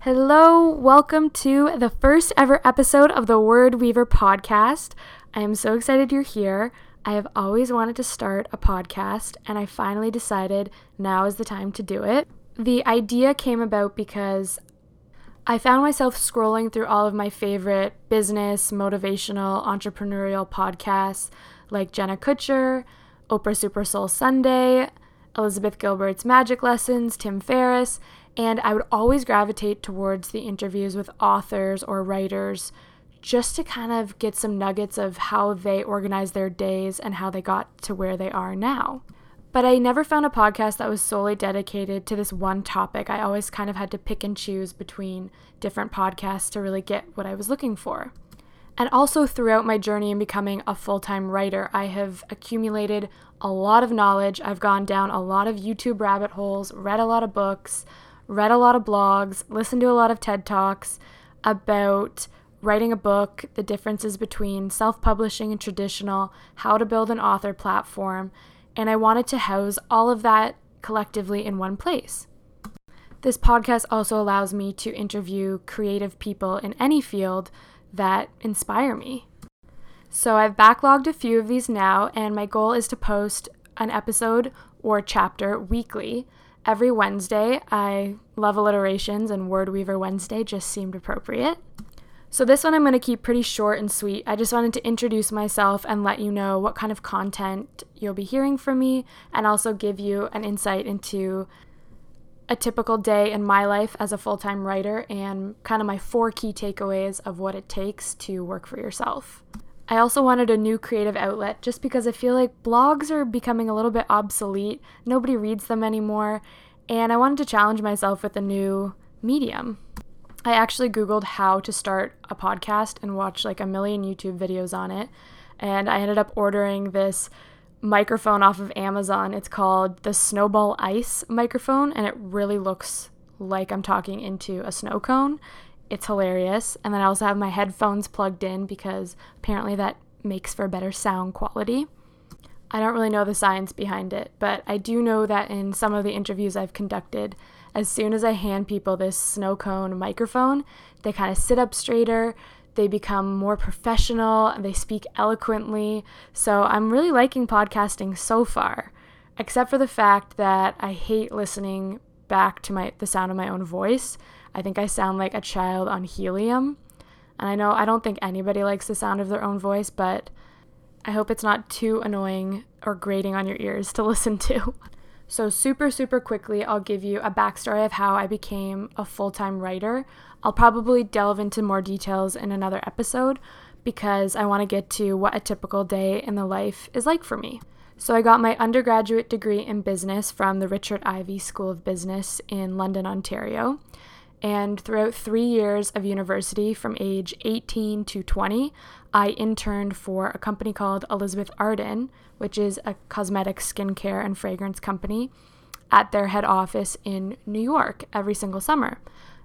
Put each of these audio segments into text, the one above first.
Hello, welcome to the first ever episode of the Word Weaver Podcast. I am so excited you're here. I have always wanted to start a podcast, and I finally decided now is the time to do it. The idea came about because I found myself scrolling through all of my favorite business, motivational, entrepreneurial podcasts like Jenna Kutcher, Oprah Super Soul Sunday, Elizabeth Gilbert's Magic Lessons, Tim Ferriss, and I would always gravitate towards the interviews with authors or writers just to kind of get some nuggets of how they organize their days and how they got to where they are now. But I never found a podcast that was solely dedicated to this one topic. I always kind of had to pick and choose between different podcasts to really get what I was looking for. And also throughout my journey in becoming a full-time writer, I have accumulated a lot of knowledge. I've gone down a lot of YouTube rabbit holes, read a lot of books, read a lot of blogs, listened to a lot of TED Talks about writing a book, the differences between self-publishing and traditional, how to build an author platform, and I wanted to house all of that collectively in one place. This podcast also allows me to interview creative people in any field that inspire me. So I've backlogged a few of these now, and my goal is to post an episode or chapter weekly. Every Wednesday, I love alliterations, and Word Weaver Wednesday just seemed appropriate. So this one I'm going to keep pretty short and sweet. I just wanted to introduce myself and let you know what kind of content you'll be hearing from me, and also give you an insight into a typical day in my life as a full-time writer and kind of my 4 key takeaways of what it takes to work for yourself. I also wanted a new creative outlet just because I feel like blogs are becoming a little bit obsolete. Nobody reads them anymore, and I wanted to challenge myself with a new medium. I actually Googled how to start a podcast and watched like a million YouTube videos on it, and I ended up ordering this microphone off of Amazon. It's called the Snowball Ice microphone, and it really looks like I'm talking into a snow cone. It's hilarious. And then I also have my headphones plugged in because apparently that makes for better sound quality. I don't really know the science behind it, but I do know that in some of the interviews I've conducted, as soon as I hand people this snow cone microphone, they kind of sit up straighter, they become more professional, and they speak eloquently. So I'm really liking podcasting so far, except for the fact that I hate listening back to the sound of my own voice. I think I sound like a child on helium. And I know I don't think anybody likes the sound of their own voice, but I hope it's not too annoying or grating on your ears to listen to. So super quickly, I'll give you a backstory of how I became a full-time writer. I'll probably delve into more details in another episode because I want to get to what a typical day in the life is like for me. So I got my undergraduate degree in business from the Richard Ivey School of Business in London, Ontario. And throughout 3 years of university from age 18 to 20, I interned for a company called Elizabeth Arden, which is a cosmetic skincare and fragrance company, at their head office in New York every single summer.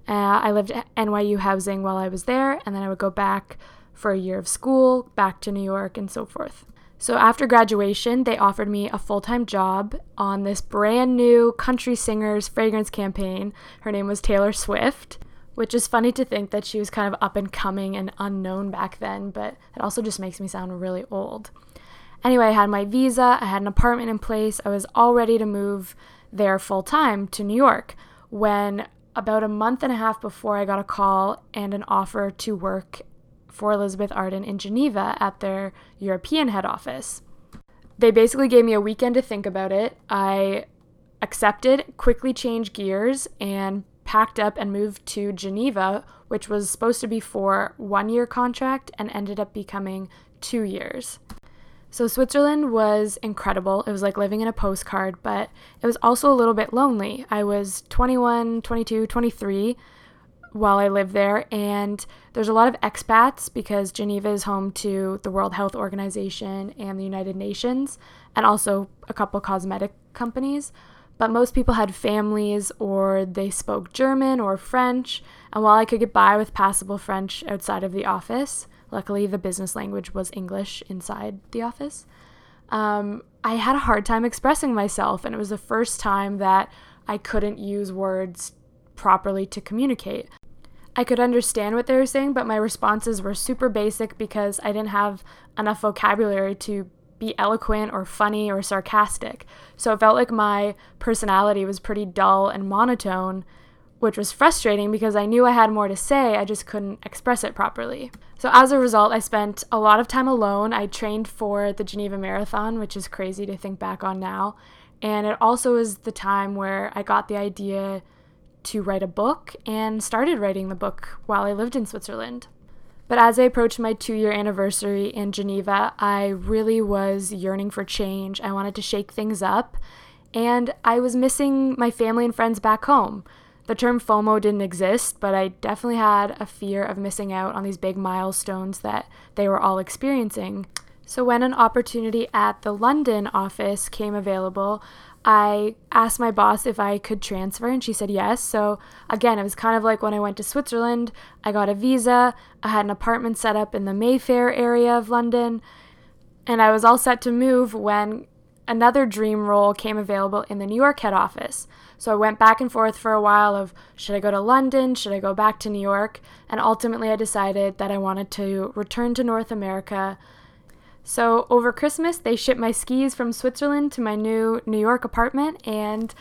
I lived at NYU housing while I was there, and then I would go back for a year of school, back to New York, and so forth. So after graduation, they offered me a full-time job on this brand new country singer's fragrance campaign. Her name was Taylor Swift, which is funny to think that she was kind of up and coming and unknown back then, but it also just makes me sound really old. Anyway, I had my visa, I had an apartment in place, I was all ready to move there full-time to New York when About a month and a half before, I got a call and an offer to work for Elizabeth Arden in Geneva at their European head office. They basically gave me a weekend to think about it. I accepted, quickly changed gears, and packed up and moved to Geneva, which was supposed to be for 1-year contract and ended up becoming 2 years. So Switzerland was incredible. It was like living in a postcard, but it was also a little bit lonely. I was 21, 22, 23 while I lived there, and there's a lot of expats because Geneva is home to the World Health Organization and the United Nations, and also a couple cosmetic companies. But most people had families or they spoke German or French, and while I could get by with passable French outside of the office, luckily the business language was English inside the office, I had a hard time expressing myself, and it was the first time that I couldn't use words properly to communicate. I could understand what they were saying, but my responses were super basic because I didn't have enough vocabulary to be eloquent or funny or sarcastic. So it felt like my personality was pretty dull and monotone, which was frustrating because I knew I had more to say, I just couldn't express it properly. So as a result, I spent a lot of time alone. I trained for the Geneva Marathon, which is crazy to think back on now. And it also was the time where I got the idea to write a book and started writing the book while I lived in Switzerland. But as I approached my 2-year anniversary in Geneva, I really was yearning for change. I wanted to shake things up, and I was missing my family and friends back home. The term FOMO didn't exist, but I definitely had a fear of missing out on these big milestones that they were all experiencing. So when an opportunity at the London office came available, I asked my boss if I could transfer, and she said yes. So again, it was kind of like when I went to Switzerland. I got a visa, I had an apartment set up in the Mayfair area of London, and I was all set to move when another dream role came available in the New York head office. So I went back and forth for a while of, should I go to London? Should I go back to New York? And ultimately I decided that I wanted to return to North America. So over Christmas, they shipped my skis from Switzerland to my new New York apartment, and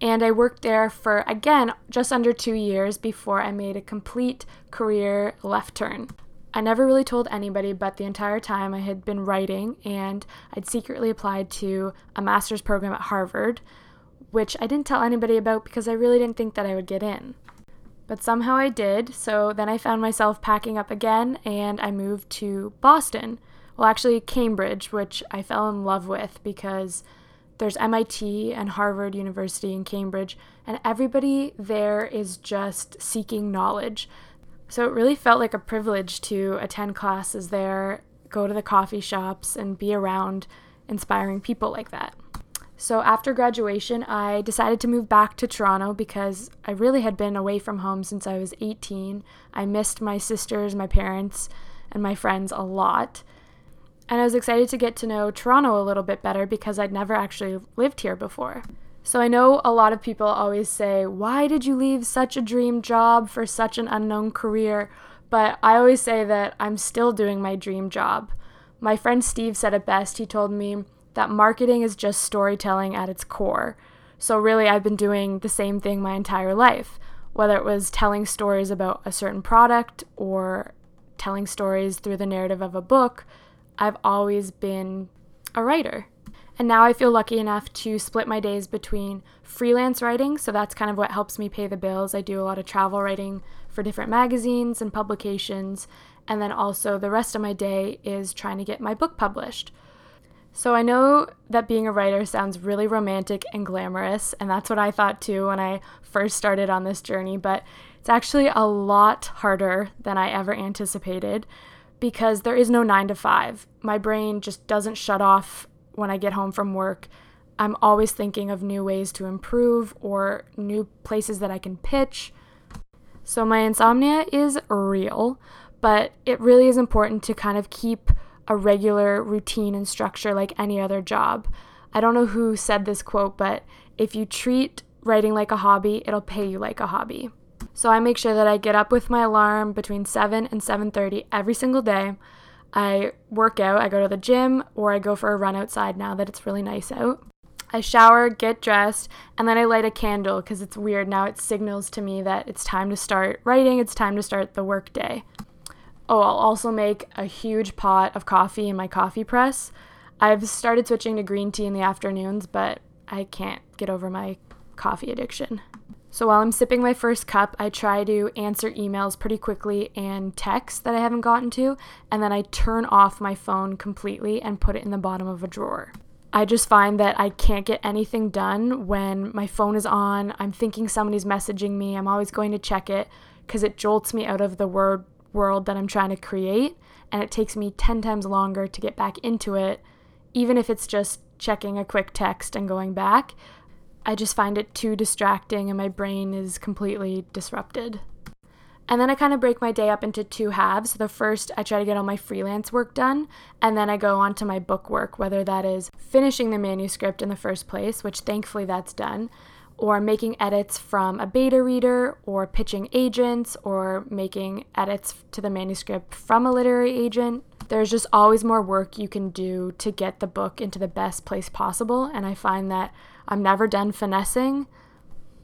I worked there for, again, just under 2 years before I made a complete career left turn. I never really told anybody, but the entire time I had been writing, and I'd secretly applied to a master's program at Harvard, which I didn't tell anybody about because I really didn't think that I would get in. But somehow I did, so then I found myself packing up again, and I moved to Boston. Well, actually Cambridge, which I fell in love with because there's MIT and Harvard University in Cambridge, and everybody there is just seeking knowledge. So it really felt like a privilege to attend classes there, go to the coffee shops, and be around inspiring people like that. So after graduation, I decided to move back to Toronto because I really had been away from home since I was 18. I missed my sisters, my parents, and my friends a lot. And I was excited to get to know Toronto a little bit better because I'd never actually lived here before. So I know a lot of people always say, why did you leave such a dream job for such an unknown career? But I always say that I'm still doing my dream job. My friend Steve said it best. He told me that marketing is just storytelling at its core. So really, I've been doing the same thing my entire life, whether it was telling stories about a certain product or telling stories through the narrative of a book. I've always been a writer. And now I feel lucky enough to split my days between freelance writing, so that's kind of what helps me pay the bills. I do a lot of travel writing for different magazines and publications, and then also the rest of my day is trying to get my book published. So I know that being a writer sounds really romantic and glamorous, and that's what I thought too when I first started on this journey, but it's actually a lot harder than I ever anticipated. Because there is no 9 to 5. My brain just doesn't shut off when I get home from work. I'm always thinking of new ways to improve or new places that I can pitch. So my insomnia is real, but it really is important to kind of keep a regular routine and structure like any other job. I don't know who said this quote, but if you treat writing like a hobby, it'll pay you like a hobby. So I make sure that I get up with my alarm between 7 and 7:30 every single day. I work out, I go to the gym, or I go for a run outside now that it's really nice out. I shower, get dressed, and then I light a candle because it's weird. Now it signals to me that it's time to start writing. It's time to start the work day. Oh, I'll also make a huge pot of coffee in my coffee press. I've started switching to green tea in the afternoons, but I can't get over my coffee addiction. So while I'm sipping my first cup, I try to answer emails pretty quickly and texts that I haven't gotten to, and then I turn off my phone completely and put it in the bottom of a drawer. I just find that I can't get anything done when my phone is on. I'm thinking somebody's messaging me. I'm always going to check it because it jolts me out of the world that I'm trying to create, and it takes me 10 times longer to get back into it, even if it's just checking a quick text and going back. I just find it too distracting and my brain is completely disrupted. And then I kind of break my day up into two halves. The first, I try to get all my freelance work done, and then I go on to my book work, whether that is finishing the manuscript in the first place, which thankfully that's done, or making edits from a beta reader, or pitching agents, or making edits to the manuscript from a literary agent. There's just always more work you can do to get the book into the best place possible, and I find that I'm never done finessing,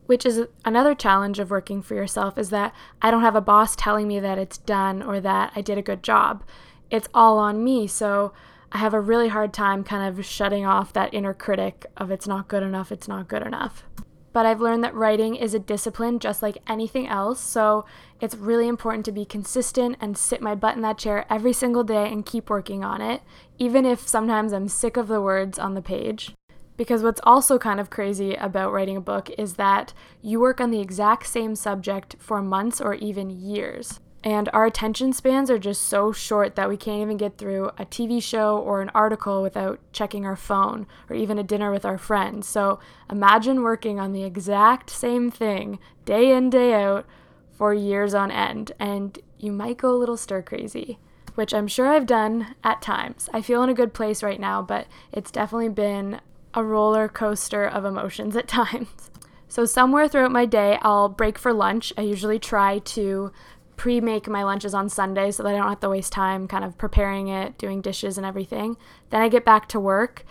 which is another challenge of working for yourself, is that I don't have a boss telling me that it's done or that I did a good job. It's all on me, so I have a really hard time kind of shutting off that inner critic of it's not good enough, it's not good enough. But I've learned that writing is a discipline just like anything else, so it's really important to be consistent and sit my butt in that chair every single day and keep working on it, even if sometimes I'm sick of the words on the page. Because what's also kind of crazy about writing a book is that you work on the exact same subject for months or even years. And our attention spans are just so short that we can't even get through a TV show or an article without checking our phone, or even a dinner with our friends. So imagine working on the exact same thing day in, day out for years on end, and you might go a little stir crazy, which I'm sure I've done at times. I feel in a good place right now, but it's definitely been a roller coaster of emotions at times. So somewhere throughout my day, I'll break for lunch. I usually try to pre-make my lunches on Sunday so that I don't have to waste time kind of preparing it, doing dishes and everything. Then I get back to work,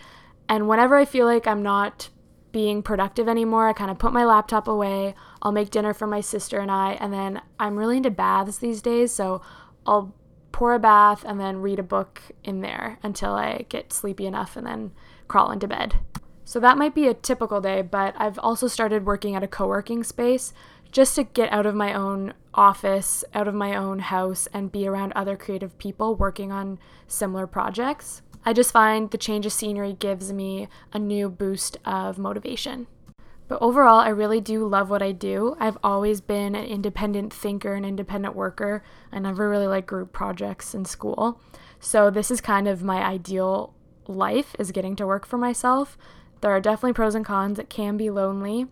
and whenever I feel like I'm not being productive anymore, I kind of put my laptop away. I'll make dinner for my sister and I, and then I'm really into baths these days, so I'll pour a bath and then read a book in there until I get sleepy enough and then crawl into bed. So that might be a typical day, but I've also started working at a co-working space just to get out of my own office, out of my own house, and be around other creative people working on similar projects. I just find the change of scenery gives me a new boost of motivation. But overall, I really do love what I do. I've always been an independent thinker and independent worker. I never really liked group projects in school. So this is kind of my ideal life, is getting to work for myself. There are definitely pros and cons. It can be lonely.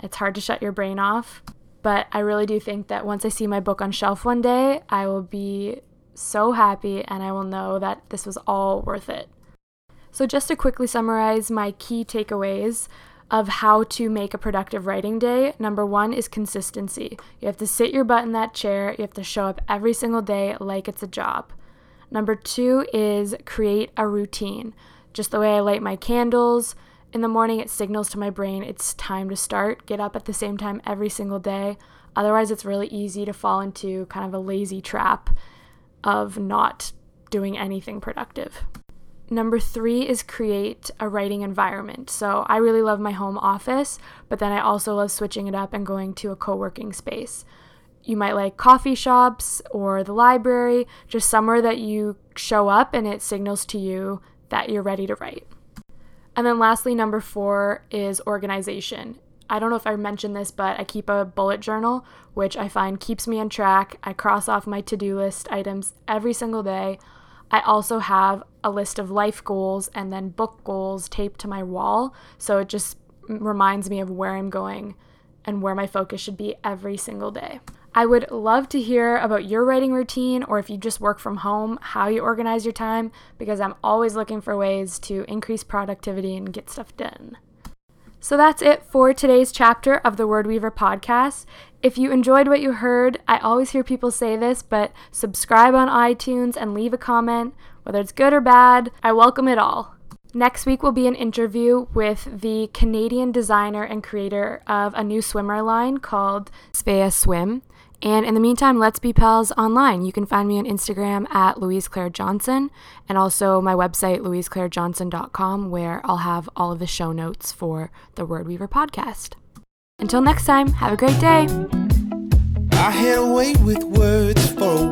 It's hard to shut your brain off, but I really do think that once I see my book on shelf one day, I will be so happy and I will know that this was all worth it. So just to quickly summarize my key takeaways of how to make a productive writing day, number one is consistency. You have to sit your butt in that chair. You have to show up every single day like it's a job. Number two is create a routine. Just the way I light my candles in the morning, it signals to my brain it's time to start. Get up at the same time every single day. Otherwise, it's really easy to fall into kind of a lazy trap of not doing anything productive. Number three is create a writing environment. So I really love my home office, but then I also love switching it up and going to a co-working space. You might like coffee shops or the library, just somewhere that you show up and it signals to you that you're ready to write. And then lastly, number four is organization. I don't know if I mentioned this, but I keep a bullet journal, which I find keeps me on track. I cross off my to-do list items every single day. I also have a list of life goals and then book goals taped to my wall. So it just reminds me of where I'm going and where my focus should be every single day. I would love to hear about your writing routine, or if you just work from home, how you organize your time, because I'm always looking for ways to increase productivity and get stuff done. So that's it for today's chapter of the Word Weaver podcast. If you enjoyed what you heard, I always hear people say this, but subscribe on iTunes and leave a comment, whether it's good or bad. I welcome it all. Next week will be an interview with the Canadian designer and creator of a new swimwear line called Svea Swim. And in the meantime, let's be pals online. You can find me on Instagram at Louise Claire Johnson, and also my website, LouiseClaireJohnson.com, where I'll have all of the show notes for the Word Weaver podcast. Until next time, have a great day. I had a way with words for